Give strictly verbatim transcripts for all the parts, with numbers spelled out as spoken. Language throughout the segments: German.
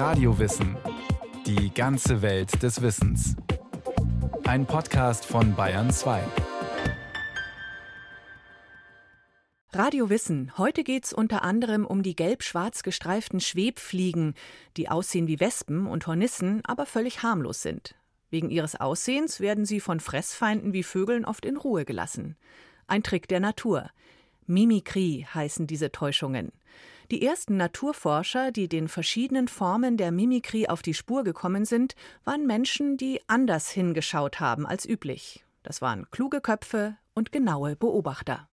Radio Wissen. Die ganze Welt des Wissens. Ein Podcast von Bayern zwei. Radio Wissen. Heute geht's unter anderem um die gelb-schwarz gestreiften Schwebfliegen, die aussehen wie Wespen und Hornissen, aber völlig harmlos sind. Wegen ihres Aussehens werden sie von Fressfeinden wie Vögeln oft in Ruhe gelassen. Ein Trick der Natur. Mimikrie heißen diese Täuschungen. Die ersten Naturforscher, die den verschiedenen Formen der Mimikrie auf die Spur gekommen sind, waren Menschen, die anders hingeschaut haben als üblich. Das waren kluge Köpfe und genaue Beobachter.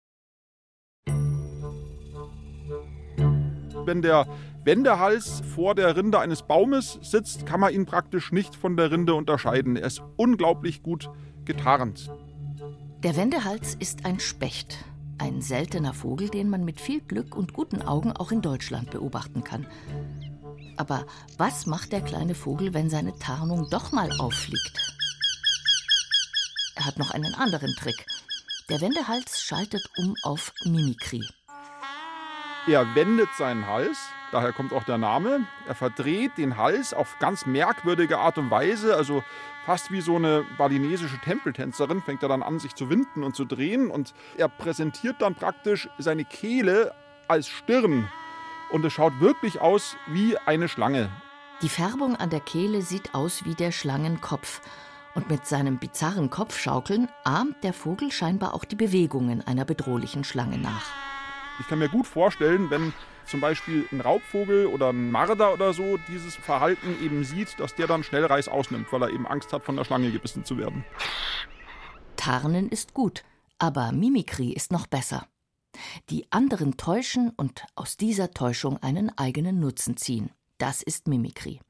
Wenn der Wendehals vor der Rinde eines Baumes sitzt, kann man ihn praktisch nicht von der Rinde unterscheiden. Er ist unglaublich gut getarnt. Der Wendehals ist ein Specht, ein seltener Vogel, den man mit viel Glück und guten Augen auch in Deutschland beobachten kann. Aber was macht der kleine Vogel, wenn seine Tarnung doch mal auffliegt? Er hat noch einen anderen Trick. Der Wendehals schaltet um auf Mimikrie. Er wendet seinen Hals, daher kommt auch der Name. Er verdreht den Hals auf ganz merkwürdige Art und Weise, also fast wie so eine balinesische Tempeltänzerin fängt er dann an, sich zu winden und zu drehen. Und er präsentiert dann praktisch seine Kehle als Stirn. Und es schaut wirklich aus wie eine Schlange. Die Färbung an der Kehle sieht aus wie der Schlangenkopf. Und mit seinem bizarren Kopfschaukeln ahmt der Vogel scheinbar auch die Bewegungen einer bedrohlichen Schlange nach. Ich kann mir gut vorstellen, wenn zum Beispiel ein Raubvogel oder ein Marder oder so dieses Verhalten eben sieht, dass der dann schnell Reis ausnimmt, weil er eben Angst hat, von der Schlange gebissen zu werden. Tarnen ist gut, aber Mimikrie ist noch besser. Die anderen täuschen und aus dieser Täuschung einen eigenen Nutzen ziehen. Das ist Mimikrie.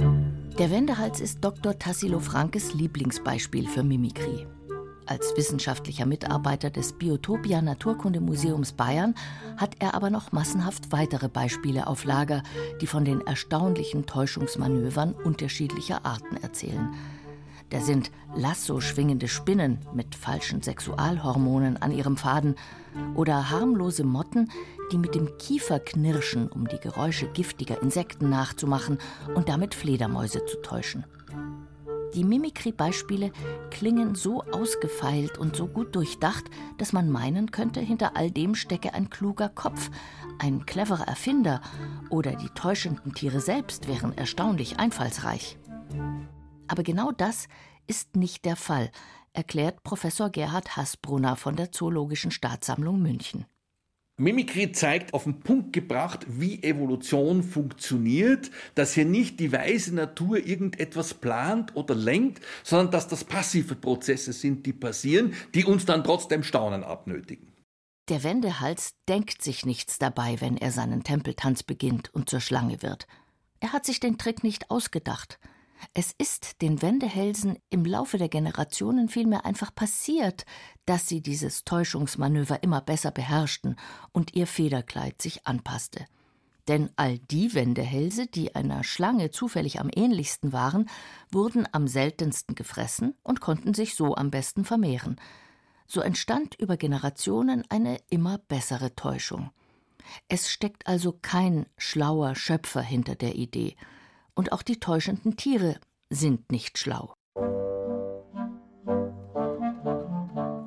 Der Wendehals ist Doktor Tassilo Frankes Lieblingsbeispiel für Mimikrie. Als wissenschaftlicher Mitarbeiter des Biotopia Naturkundemuseums Bayern hat er aber noch massenhaft weitere Beispiele auf Lager, die von den erstaunlichen Täuschungsmanövern unterschiedlicher Arten erzählen. Da sind lasso schwingende Spinnen mit falschen Sexualhormonen an ihrem Faden oder harmlose Motten, die mit dem Kiefer knirschen, um die Geräusche giftiger Insekten nachzumachen und damit Fledermäuse zu täuschen. Die Mimikrie-Beispiele klingen so ausgefeilt und so gut durchdacht, dass man meinen könnte, hinter all dem stecke ein kluger Kopf, ein cleverer Erfinder oder die täuschenden Tiere selbst wären erstaunlich einfallsreich. Aber genau das ist nicht der Fall, erklärt Professor Gerhard Haßbrunner von der Zoologischen Staatssammlung München. Mimikrie zeigt auf den Punkt gebracht, wie Evolution funktioniert, dass hier nicht die weise Natur irgendetwas plant oder lenkt, sondern dass das passive Prozesse sind, die passieren, die uns dann trotzdem Staunen abnötigen. Der Wendehals denkt sich nichts dabei, wenn er seinen Tempeltanz beginnt und zur Schlange wird. Er hat sich den Trick nicht ausgedacht. Es ist den Wendehälsen im Laufe der Generationen vielmehr einfach passiert, dass sie dieses Täuschungsmanöver immer besser beherrschten und ihr Federkleid sich anpasste. Denn all die Wendehälse, die einer Schlange zufällig am ähnlichsten waren, wurden am seltensten gefressen und konnten sich so am besten vermehren. So entstand über Generationen eine immer bessere Täuschung. Es steckt also kein schlauer Schöpfer hinter der Idee. Und auch die täuschenden Tiere sind nicht schlau.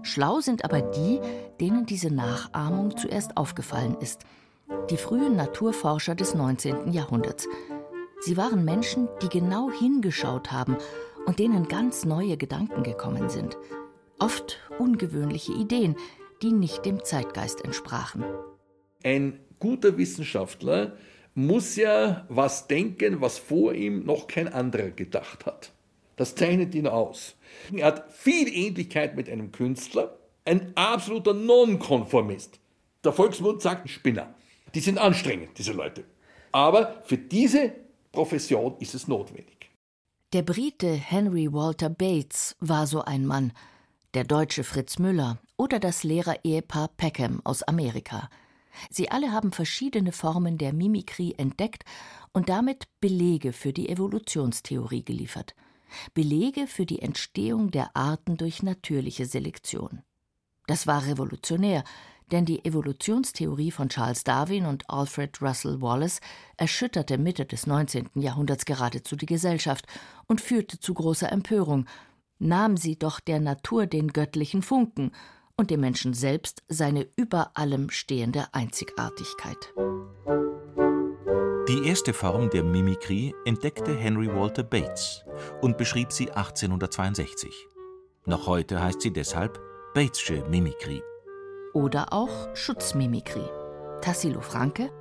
Schlau sind aber die, denen diese Nachahmung zuerst aufgefallen ist. Die frühen Naturforscher des neunzehnten Jahrhunderts. Sie waren Menschen, die genau hingeschaut haben und denen ganz neue Gedanken gekommen sind. Oft ungewöhnliche Ideen, die nicht dem Zeitgeist entsprachen. Ein guter Wissenschaftler muss ja was denken, was vor ihm noch kein anderer gedacht hat. Das zeichnet ihn aus. Er hat viel Ähnlichkeit mit einem Künstler, ein absoluter Nonkonformist. Der Volksmund sagt Spinner. Die sind anstrengend, diese Leute. Aber für diese Profession ist es notwendig. Der Brite Henry Walter Bates war so ein Mann, der deutsche Fritz Müller oder das Lehrer-Ehepaar Peckham aus Amerika. Sie alle haben verschiedene Formen der Mimikrie entdeckt und damit Belege für die Evolutionstheorie geliefert. Belege für die Entstehung der Arten durch natürliche Selektion. Das war revolutionär, denn die Evolutionstheorie von Charles Darwin und Alfred Russell Wallace erschütterte Mitte des neunzehnten Jahrhunderts geradezu die Gesellschaft und führte zu großer Empörung. Nahm sie doch der Natur den göttlichen Funken und dem Menschen selbst seine über allem stehende Einzigartigkeit. Die erste Form der Mimikrie entdeckte Henry Walter Bates und beschrieb sie achtzehnhundertzweiundsechzig. Noch heute heißt sie deshalb Batesche Mimikrie. Oder auch Schutzmimikrie. Tassilo Franke.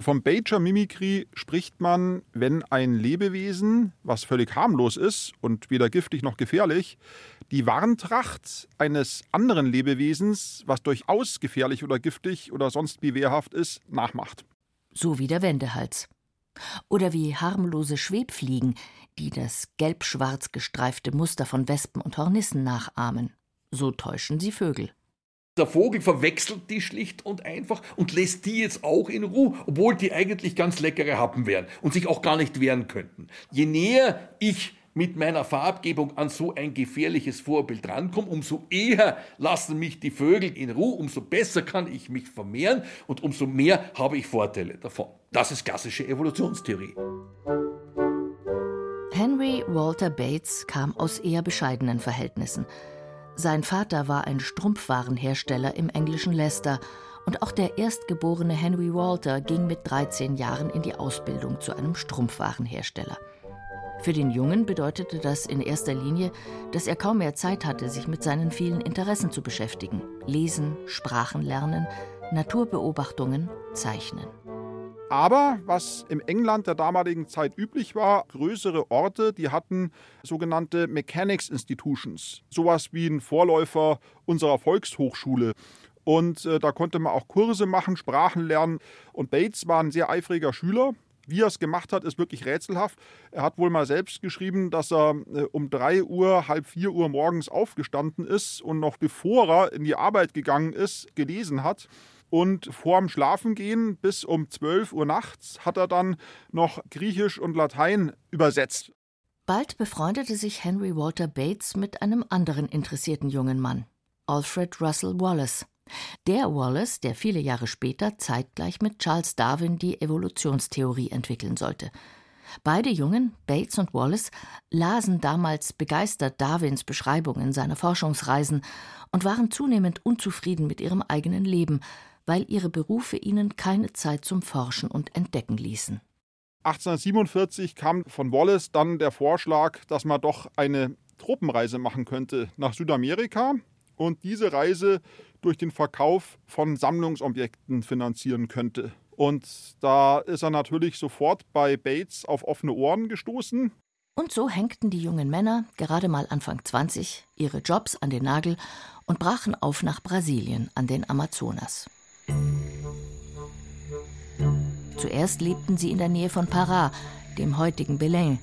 Vom Batescher Mimikrie spricht man, wenn ein Lebewesen, was völlig harmlos ist und weder giftig noch gefährlich, die Warntracht eines anderen Lebewesens, was durchaus gefährlich oder giftig oder sonst wie wehrhaft ist, nachmacht. So wie der Wendehals. Oder wie harmlose Schwebfliegen, die das gelb-schwarz gestreifte Muster von Wespen und Hornissen nachahmen. So täuschen sie Vögel. Der Vogel verwechselt die schlicht und einfach und lässt die jetzt auch in Ruhe, obwohl die eigentlich ganz leckere Happen wären und sich auch gar nicht wehren könnten. Je näher ich mit meiner Farbgebung an so ein gefährliches Vorbild rankomme, umso eher lassen mich die Vögel in Ruhe, umso besser kann ich mich vermehren und umso mehr habe ich Vorteile davon. Das ist klassische Evolutionstheorie. Henry Walter Bates kam aus eher bescheidenen Verhältnissen. Sein Vater war ein Strumpfwarenhersteller im englischen Leicester und auch der erstgeborene Henry Walter ging mit dreizehn Jahren in die Ausbildung zu einem Strumpfwarenhersteller. Für den Jungen bedeutete das in erster Linie, dass er kaum mehr Zeit hatte, sich mit seinen vielen Interessen zu beschäftigen: Lesen, Sprachen lernen, Naturbeobachtungen, Zeichnen. Aber was im England der damaligen Zeit üblich war, größere Orte, die hatten sogenannte Mechanics Institutions, sowas wie ein Vorläufer unserer Volkshochschule. Und äh, da konnte man auch Kurse machen, Sprachen lernen. Und Bates war ein sehr eifriger Schüler. Wie er es gemacht hat, ist wirklich rätselhaft. Er hat wohl mal selbst geschrieben, dass er um drei Uhr, halb vier Uhr morgens aufgestanden ist und noch bevor er in die Arbeit gegangen ist, gelesen hat. Und vorm Schlafengehen bis um zwölf Uhr nachts hat er dann noch Griechisch und Latein übersetzt. Bald befreundete sich Henry Walter Bates mit einem anderen interessierten jungen Mann, Alfred Russell Wallace. Der Wallace, der viele Jahre später zeitgleich mit Charles Darwin die Evolutionstheorie entwickeln sollte. Beide Jungen, Bates und Wallace, lasen damals begeistert Darwins Beschreibungen seiner Forschungsreisen und waren zunehmend unzufrieden mit ihrem eigenen Leben, weil ihre Berufe ihnen keine Zeit zum Forschen und Entdecken ließen. achtzehnhundertsiebenundvierzig kam von Wallace dann der Vorschlag, dass man doch eine Tropenreise machen könnte nach Südamerika und diese Reise durch den Verkauf von Sammlungsobjekten finanzieren könnte. Und da ist er natürlich sofort bei Bates auf offene Ohren gestoßen. Und so hängten die jungen Männer, gerade mal Anfang zwanzig, ihre Jobs an den Nagel und brachen auf nach Brasilien an den Amazonas. Zuerst lebten sie in der Nähe von Pará, dem heutigen Belém,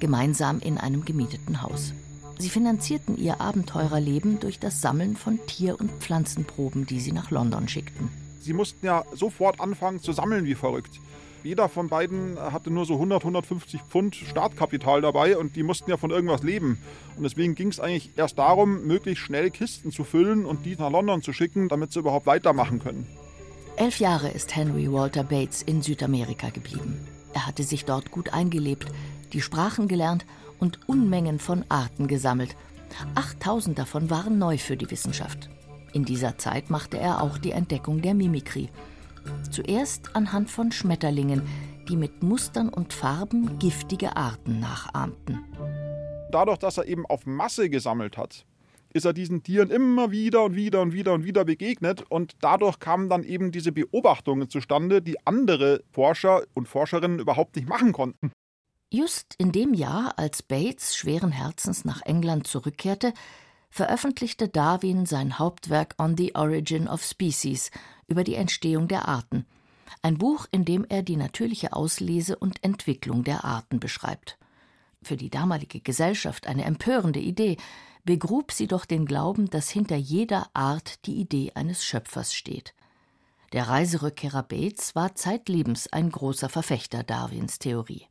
gemeinsam in einem gemieteten Haus. Sie finanzierten ihr Abenteurerleben durch das Sammeln von Tier- und Pflanzenproben, die sie nach London schickten. Sie mussten ja sofort anfangen zu sammeln wie verrückt. Jeder von beiden hatte nur so hundert, hundertfünfzig Pfund Startkapital dabei und die mussten ja von irgendwas leben. Und deswegen ging es eigentlich erst darum, möglichst schnell Kisten zu füllen und die nach London zu schicken, damit sie überhaupt weitermachen können. Elf Jahre ist Henry Walter Bates in Südamerika geblieben. Er hatte sich dort gut eingelebt, die Sprachen gelernt und Unmengen von Arten gesammelt. achttausend davon waren neu für die Wissenschaft. In dieser Zeit machte er auch die Entdeckung der Mimikrie. Zuerst anhand von Schmetterlingen, die mit Mustern und Farben giftige Arten nachahmten. Dadurch, dass er eben auf Masse gesammelt hat, ist er diesen Tieren immer wieder und wieder und wieder und wieder begegnet. Und dadurch kamen dann eben diese Beobachtungen zustande, die andere Forscher und Forscherinnen überhaupt nicht machen konnten. Just in dem Jahr, als Bates schweren Herzens nach England zurückkehrte, veröffentlichte Darwin sein Hauptwerk On the Origin of Species über die Entstehung der Arten, ein Buch, in dem er die natürliche Auslese und Entwicklung der Arten beschreibt. Für die damalige Gesellschaft eine empörende Idee, begrub sie doch den Glauben, dass hinter jeder Art die Idee eines Schöpfers steht. Der Reiserückkehrer Bates war zeitlebens ein großer Verfechter Darwins Theorie.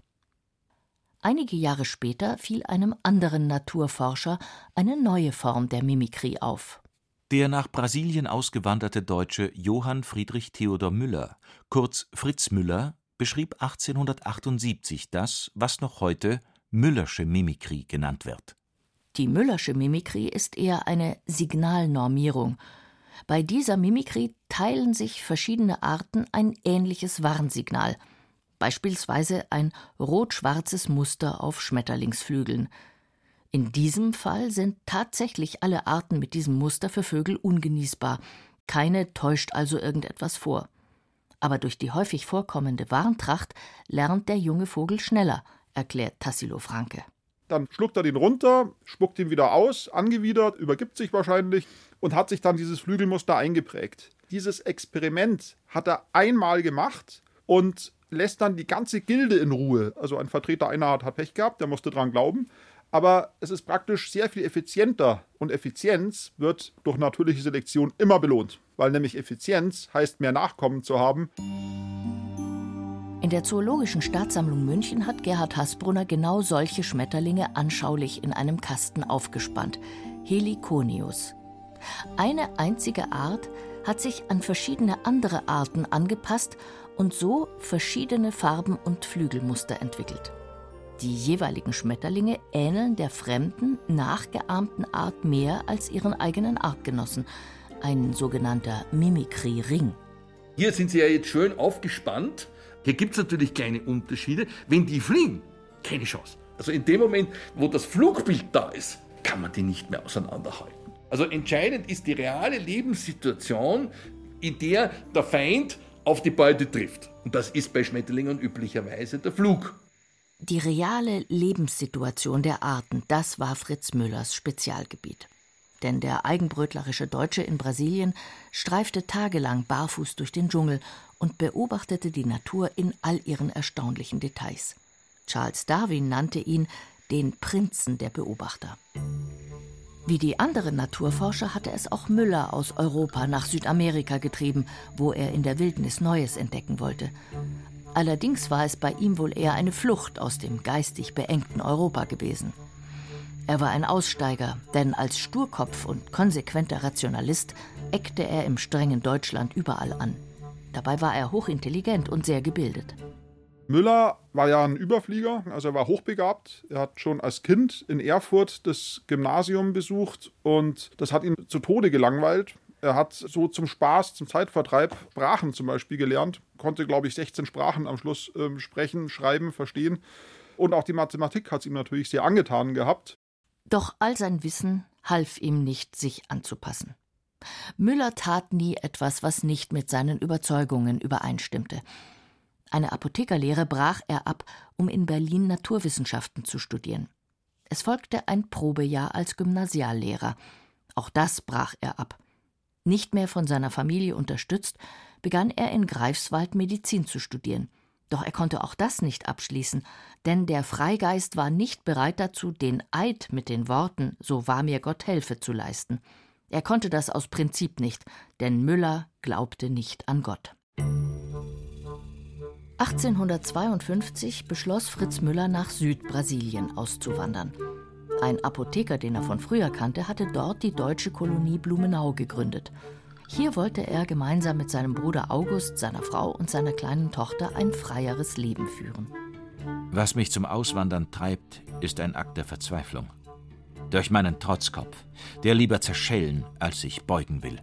Einige Jahre später fiel einem anderen Naturforscher eine neue Form der Mimikrie auf. Der nach Brasilien ausgewanderte Deutsche Johann Friedrich Theodor Müller, kurz Fritz Müller, beschrieb achtzehnhundertachtundsiebzig das, was noch heute Müllersche Mimikrie genannt wird. Die Müllersche Mimikrie ist eher eine Signalnormierung. Bei dieser Mimikrie teilen sich verschiedene Arten ein ähnliches Warnsignal, beispielsweise ein rot-schwarzes Muster auf Schmetterlingsflügeln. In diesem Fall sind tatsächlich alle Arten mit diesem Muster für Vögel ungenießbar. Keine täuscht also irgendetwas vor. Aber durch die häufig vorkommende Warntracht lernt der junge Vogel schneller, erklärt Tassilo Franke. Dann schluckt er den runter, spuckt ihn wieder aus, angewidert, übergibt sich wahrscheinlich und hat sich dann dieses Flügelmuster eingeprägt. Dieses Experiment hat er einmal gemacht und lässt dann die ganze Gilde in Ruhe. Also ein Vertreter einer Art hat Pech gehabt, der musste dran glauben. Aber es ist praktisch sehr viel effizienter und Effizienz wird durch natürliche Selektion immer belohnt, weil nämlich Effizienz heißt, mehr Nachkommen zu haben. In der Zoologischen Staatssammlung München hat Gerhard Haßbrunner genau solche Schmetterlinge anschaulich in einem Kasten aufgespannt, Heliconius. Eine einzige Art hat sich an verschiedene andere Arten angepasst und so verschiedene Farben und Flügelmuster entwickelt. Die jeweiligen Schmetterlinge ähneln der fremden, nachgeahmten Art mehr als ihren eigenen Artgenossen, ein sogenannter Mimikrie-Ring. Hier sind sie ja jetzt schön aufgespannt. Hier gibt es natürlich kleine Unterschiede. Wenn die fliegen, keine Chance. Also in dem Moment, wo das Flugbild da ist, kann man die nicht mehr auseinanderhalten. Also entscheidend ist die reale Lebenssituation, in der der Feind auf die Beute trifft. Und das ist bei Schmetterlingen üblicherweise der Flug. Die reale Lebenssituation der Arten, das war Fritz Müllers Spezialgebiet. Denn der eigenbrötlerische Deutsche in Brasilien streifte tagelang barfuß durch den Dschungel und beobachtete die Natur in all ihren erstaunlichen Details. Charles Darwin nannte ihn den Prinzen der Beobachter. Wie die anderen Naturforscher hatte es auch Müller aus Europa nach Südamerika getrieben, wo er in der Wildnis Neues entdecken wollte. Allerdings war es bei ihm wohl eher eine Flucht aus dem geistig beengten Europa gewesen. Er war ein Aussteiger, denn als Sturkopf und konsequenter Rationalist eckte er im strengen Deutschland überall an. Dabei war er hochintelligent und sehr gebildet. Müller war ja ein Überflieger, also er war hochbegabt. Er hat schon als Kind in Erfurt das Gymnasium besucht und das hat ihn zu Tode gelangweilt. Er hat so zum Spaß, zum Zeitvertreib Sprachen zum Beispiel gelernt. Konnte, glaube ich, sechzehn Sprachen am Schluss äh, sprechen, schreiben, verstehen. Und auch die Mathematik hat es ihm natürlich sehr angetan gehabt. Doch all sein Wissen half ihm nicht, sich anzupassen. Müller tat nie etwas, was nicht mit seinen Überzeugungen übereinstimmte. Eine Apothekerlehre brach er ab, um in Berlin Naturwissenschaften zu studieren. Es folgte ein Probejahr als Gymnasiallehrer. Auch das brach er ab. Nicht mehr von seiner Familie unterstützt, begann er in Greifswald Medizin zu studieren. Doch er konnte auch das nicht abschließen, denn der Freigeist war nicht bereit dazu, den Eid mit den Worten »So wahr mir Gott helfe« zu leisten. Er konnte das aus Prinzip nicht, denn Müller glaubte nicht an Gott. achtzehnhundertzweiundfünfzig beschloss Fritz Müller, nach Südbrasilien auszuwandern. Ein Apotheker, den er von früher kannte, hatte dort die deutsche Kolonie Blumenau gegründet. Hier wollte er gemeinsam mit seinem Bruder August, seiner Frau und seiner kleinen Tochter ein freieres Leben führen. Was mich zum Auswandern treibt, ist ein Akt der Verzweiflung. Durch meinen Trotzkopf, der lieber zerschellen, als sich beugen will.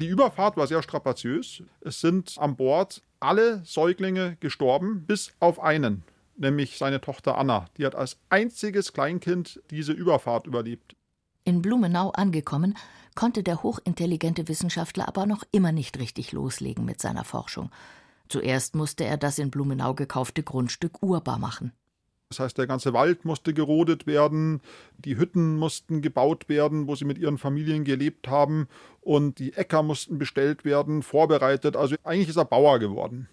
Die Überfahrt war sehr strapaziös. Es sind an Bord alle Säuglinge gestorben, bis auf einen. Nämlich seine Tochter Anna. Die hat als einziges Kleinkind diese Überfahrt überlebt. In Blumenau angekommen, konnte der hochintelligente Wissenschaftler aber noch immer nicht richtig loslegen mit seiner Forschung. Zuerst musste er das in Blumenau gekaufte Grundstück urbar machen. Das heißt, der ganze Wald musste gerodet werden, die Hütten mussten gebaut werden, wo sie mit ihren Familien gelebt haben und die Äcker mussten bestellt werden, vorbereitet. Also eigentlich ist er Bauer geworden.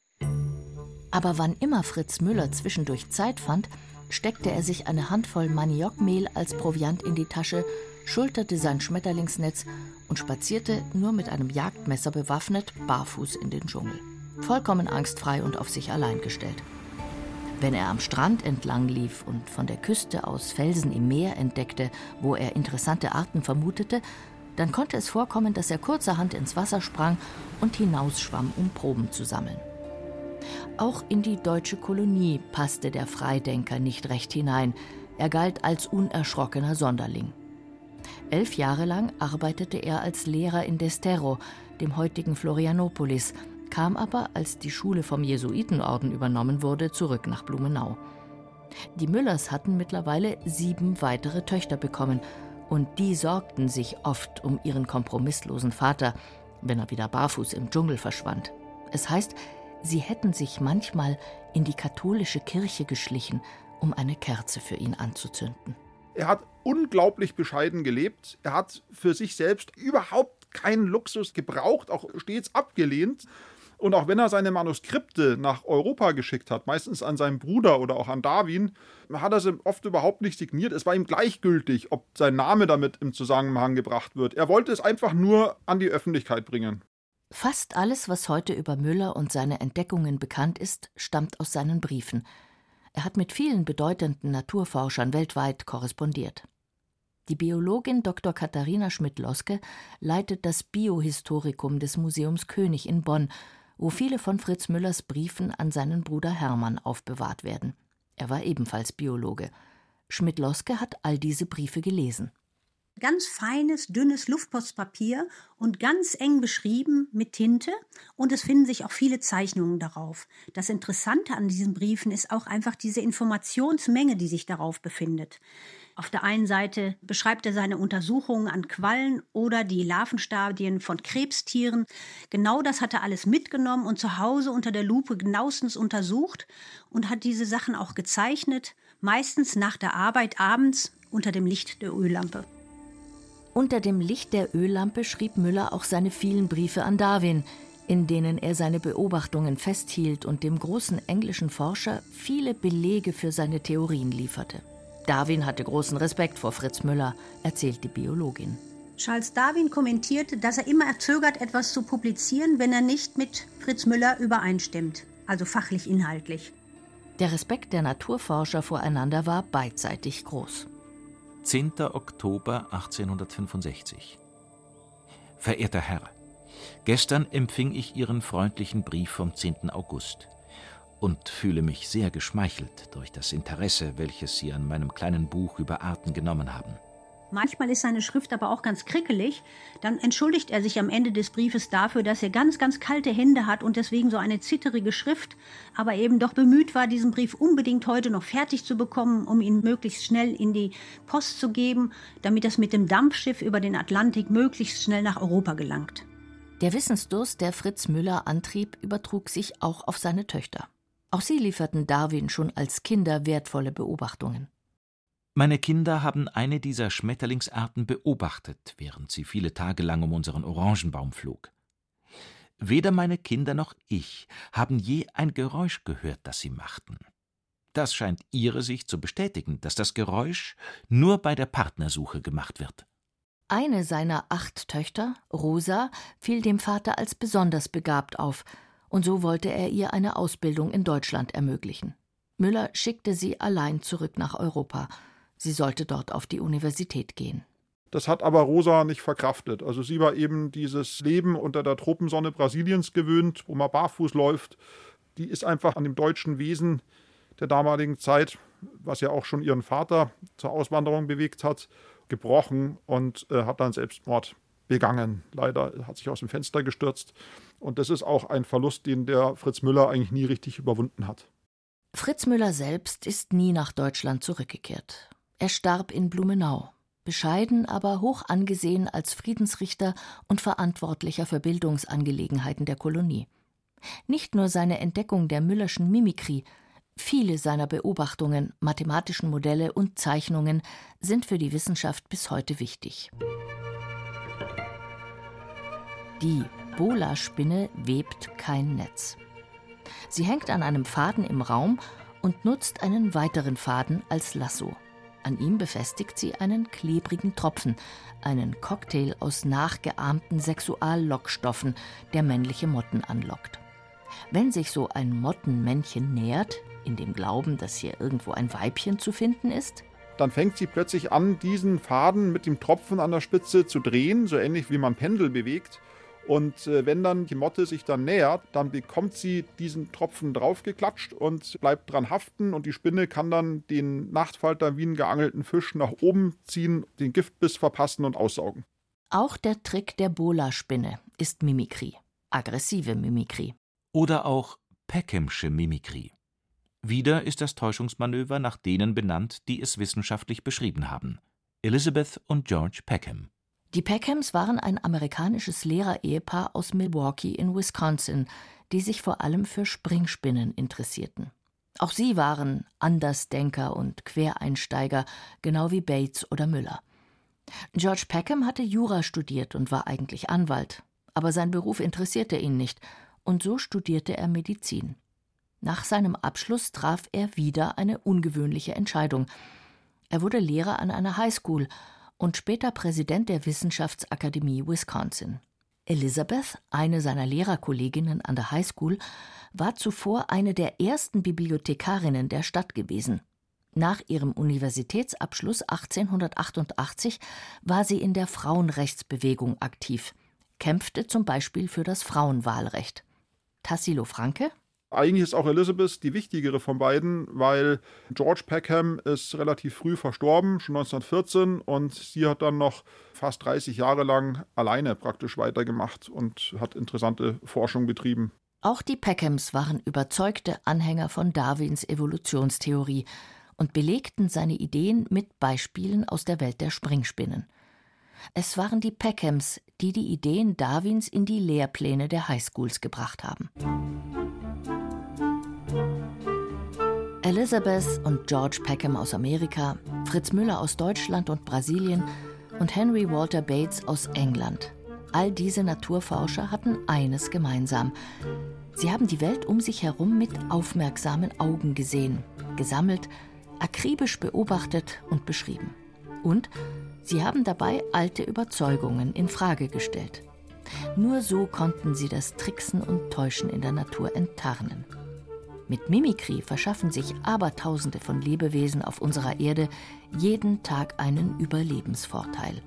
Aber wann immer Fritz Müller zwischendurch Zeit fand, steckte er sich eine Handvoll Maniokmehl als Proviant in die Tasche, schulterte sein Schmetterlingsnetz und spazierte, nur mit einem Jagdmesser bewaffnet, barfuß in den Dschungel. Vollkommen angstfrei und auf sich allein gestellt. Wenn er am Strand entlang lief und von der Küste aus Felsen im Meer entdeckte, wo er interessante Arten vermutete, Dann konnte es vorkommen, dass er kurzerhand ins Wasser sprang und hinausschwamm, um Proben zu sammeln. Auch in die deutsche Kolonie passte der Freidenker nicht recht hinein. Er galt als unerschrockener Sonderling. Elf Jahre lang arbeitete er als Lehrer in Desterro, dem heutigen Florianópolis, kam aber, als die Schule vom Jesuitenorden übernommen wurde, zurück nach Blumenau. Die Müllers hatten mittlerweile sieben weitere Töchter bekommen und die sorgten sich oft um ihren kompromisslosen Vater, wenn er wieder barfuß im Dschungel verschwand. Es heißt, sie hätten sich manchmal in die katholische Kirche geschlichen, um eine Kerze für ihn anzuzünden. Er hat unglaublich bescheiden gelebt. Er hat für sich selbst überhaupt keinen Luxus gebraucht, auch stets abgelehnt. Und auch wenn er seine Manuskripte nach Europa geschickt hat, meistens an seinen Bruder oder auch an Darwin, hat er sie oft überhaupt nicht signiert. Es war ihm gleichgültig, ob sein Name damit im Zusammenhang gebracht wird. Er wollte es einfach nur an die Öffentlichkeit bringen. Fast alles, was heute über Müller und seine Entdeckungen bekannt ist, stammt aus seinen Briefen. Er hat mit vielen bedeutenden Naturforschern weltweit korrespondiert. Die Biologin Doktor Katharina Schmidt-Loske leitet das Biohistorikum des Museums König in Bonn, wo viele von Fritz Müllers Briefen an seinen Bruder Hermann aufbewahrt werden. Er war ebenfalls Biologe. Schmidt-Loske hat all diese Briefe gelesen. Ganz feines, dünnes Luftpostpapier und ganz eng beschrieben mit Tinte. Und es finden sich auch viele Zeichnungen darauf. Das Interessante an diesen Briefen ist auch einfach diese Informationsmenge, die sich darauf befindet. Auf der einen Seite beschreibt er seine Untersuchungen an Quallen oder die Larvenstadien von Krebstieren. Genau das hat er alles mitgenommen und zu Hause unter der Lupe genauestens untersucht und hat diese Sachen auch gezeichnet, meistens nach der Arbeit abends unter dem Licht der Öllampe. Unter dem Licht der Öllampe schrieb Müller auch seine vielen Briefe an Darwin, in denen er seine Beobachtungen festhielt und dem großen englischen Forscher viele Belege für seine Theorien lieferte. Darwin hatte großen Respekt vor Fritz Müller, erzählt die Biologin. Charles Darwin kommentierte, dass er immer zögert, etwas zu publizieren, wenn er nicht mit Fritz Müller übereinstimmt, also fachlich inhaltlich. Der Respekt der Naturforscher voreinander war beidseitig groß. zehnter Oktober achtzehnhundertfünfundsechzig. Verehrter Herr, gestern empfing ich Ihren freundlichen Brief vom zehnten August und fühle mich sehr geschmeichelt durch das Interesse, welches Sie an meinem kleinen Buch über Arten genommen haben. Manchmal ist seine Schrift aber auch ganz krickelig. Dann entschuldigt er sich am Ende des Briefes dafür, dass er ganz, ganz kalte Hände hat und deswegen so eine zitterige Schrift, aber eben doch bemüht war, diesen Brief unbedingt heute noch fertig zu bekommen, um ihn möglichst schnell in die Post zu geben, damit das mit dem Dampfschiff über den Atlantik möglichst schnell nach Europa gelangt. Der Wissensdurst, der Fritz Müller antrieb, übertrug sich auch auf seine Töchter. Auch sie lieferten Darwin schon als Kinder wertvolle Beobachtungen. Meine Kinder haben eine dieser Schmetterlingsarten beobachtet, während sie viele Tage lang um unseren Orangenbaum flog. Weder meine Kinder noch ich haben je ein Geräusch gehört, das sie machten. Das scheint ihre Sicht zu bestätigen, dass das Geräusch nur bei der Partnersuche gemacht wird. Eine seiner acht Töchter, Rosa, fiel dem Vater als besonders begabt auf, und so wollte er ihr eine Ausbildung in Deutschland ermöglichen. Müller schickte sie allein zurück nach Europa. Sie sollte dort auf die Universität gehen. Das hat aber Rosa nicht verkraftet. Also sie war eben dieses Leben unter der Tropensonne Brasiliens gewöhnt, wo man barfuß läuft. Die ist einfach an dem deutschen Wesen der damaligen Zeit, was ja auch schon ihren Vater zur Auswanderung bewegt hat, gebrochen und äh, hat dann Selbstmord begangen. Leider hat sich aus dem Fenster gestürzt. Und das ist auch ein Verlust, den der Fritz Müller eigentlich nie richtig überwunden hat. Fritz Müller selbst ist nie nach Deutschland zurückgekehrt. Er starb in Blumenau, bescheiden, aber hoch angesehen als Friedensrichter und Verantwortlicher für Bildungsangelegenheiten der Kolonie. Nicht nur seine Entdeckung der Müllerschen Mimikrie, viele seiner Beobachtungen, mathematischen Modelle und Zeichnungen sind für die Wissenschaft bis heute wichtig. Die Bola-Spinne webt kein Netz. Sie hängt an einem Faden im Raum und nutzt einen weiteren Faden als Lasso. An ihm befestigt sie einen klebrigen Tropfen, einen Cocktail aus nachgeahmten Sexuallockstoffen, der männliche Motten anlockt. Wenn sich so ein Mottenmännchen nähert, in dem Glauben, dass hier irgendwo ein Weibchen zu finden ist, dann fängt sie plötzlich an, diesen Faden mit dem Tropfen an der Spitze zu drehen, so ähnlich wie man Pendel bewegt. Und wenn dann die Motte sich dann nähert, dann bekommt sie diesen Tropfen draufgeklatscht und bleibt dran haften. Und die Spinne kann dann den Nachtfalter wie einen geangelten Fisch nach oben ziehen, den Giftbiss verpassen und aussaugen. Auch der Trick der Bola-Spinne ist Mimikrie, aggressive Mimikrie. Oder auch Peckhamsche Mimikrie. Wieder ist das Täuschungsmanöver nach denen benannt, die es wissenschaftlich beschrieben haben: Elizabeth und George Peckham. Die Peckhams waren ein amerikanisches Lehrer-Ehepaar aus Milwaukee in Wisconsin, die sich vor allem für Springspinnen interessierten. Auch sie waren Andersdenker und Quereinsteiger, genau wie Bates oder Müller. George Peckham hatte Jura studiert und war eigentlich Anwalt, aber sein Beruf interessierte ihn nicht, und so studierte er Medizin. Nach seinem Abschluss traf er wieder eine ungewöhnliche Entscheidung. Er wurde Lehrer an einer Highschool und später Präsident der Wissenschaftsakademie Wisconsin. Elizabeth, eine seiner Lehrerkolleginnen an der Highschool, war zuvor eine der ersten Bibliothekarinnen der Stadt gewesen. Nach ihrem Universitätsabschluss achtzehnhundertachtundachtzig war sie in der Frauenrechtsbewegung aktiv, kämpfte zum Beispiel für das Frauenwahlrecht. Tassilo Franke? Eigentlich ist auch Elizabeth die wichtigere von beiden, weil George Peckham ist relativ früh verstorben, schon neunzehnhundertvierzehn, und sie hat dann noch fast dreißig Jahre lang alleine praktisch weitergemacht und hat interessante Forschung betrieben. Auch die Peckhams waren überzeugte Anhänger von Darwins Evolutionstheorie und belegten seine Ideen mit Beispielen aus der Welt der Springspinnen. Es waren die Peckhams, die die Ideen Darwins in die Lehrpläne der Highschools gebracht haben. Elizabeth und George Peckham aus Amerika, Fritz Müller aus Deutschland und Brasilien und Henry Walter Bates aus England. All diese Naturforscher hatten eines gemeinsam. Sie haben die Welt um sich herum mit aufmerksamen Augen gesehen, gesammelt, akribisch beobachtet und beschrieben. Und sie haben dabei alte Überzeugungen in Frage gestellt. Nur so konnten sie das Tricksen und Täuschen in der Natur enttarnen. Mit Mimikrie verschaffen sich Abertausende von Lebewesen auf unserer Erde jeden Tag einen Überlebensvorteil.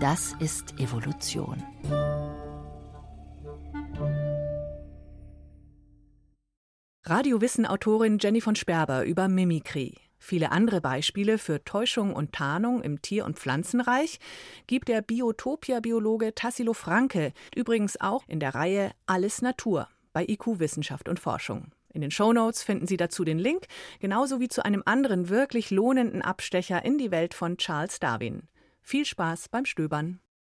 Das ist Evolution. Radio Wissen Autorin Jenny von Sperber über Mimikrie. Viele andere Beispiele für Täuschung und Tarnung im Tier- und Pflanzenreich gibt der Biotopia-Biologe Tassilo Franke, übrigens auch in der Reihe Alles Natur bei I Q-Wissenschaft und Forschung. In den Shownotes finden Sie dazu den Link, genauso wie zu einem anderen wirklich lohnenden Abstecher in die Welt von Charles Darwin. Viel Spaß beim Stöbern.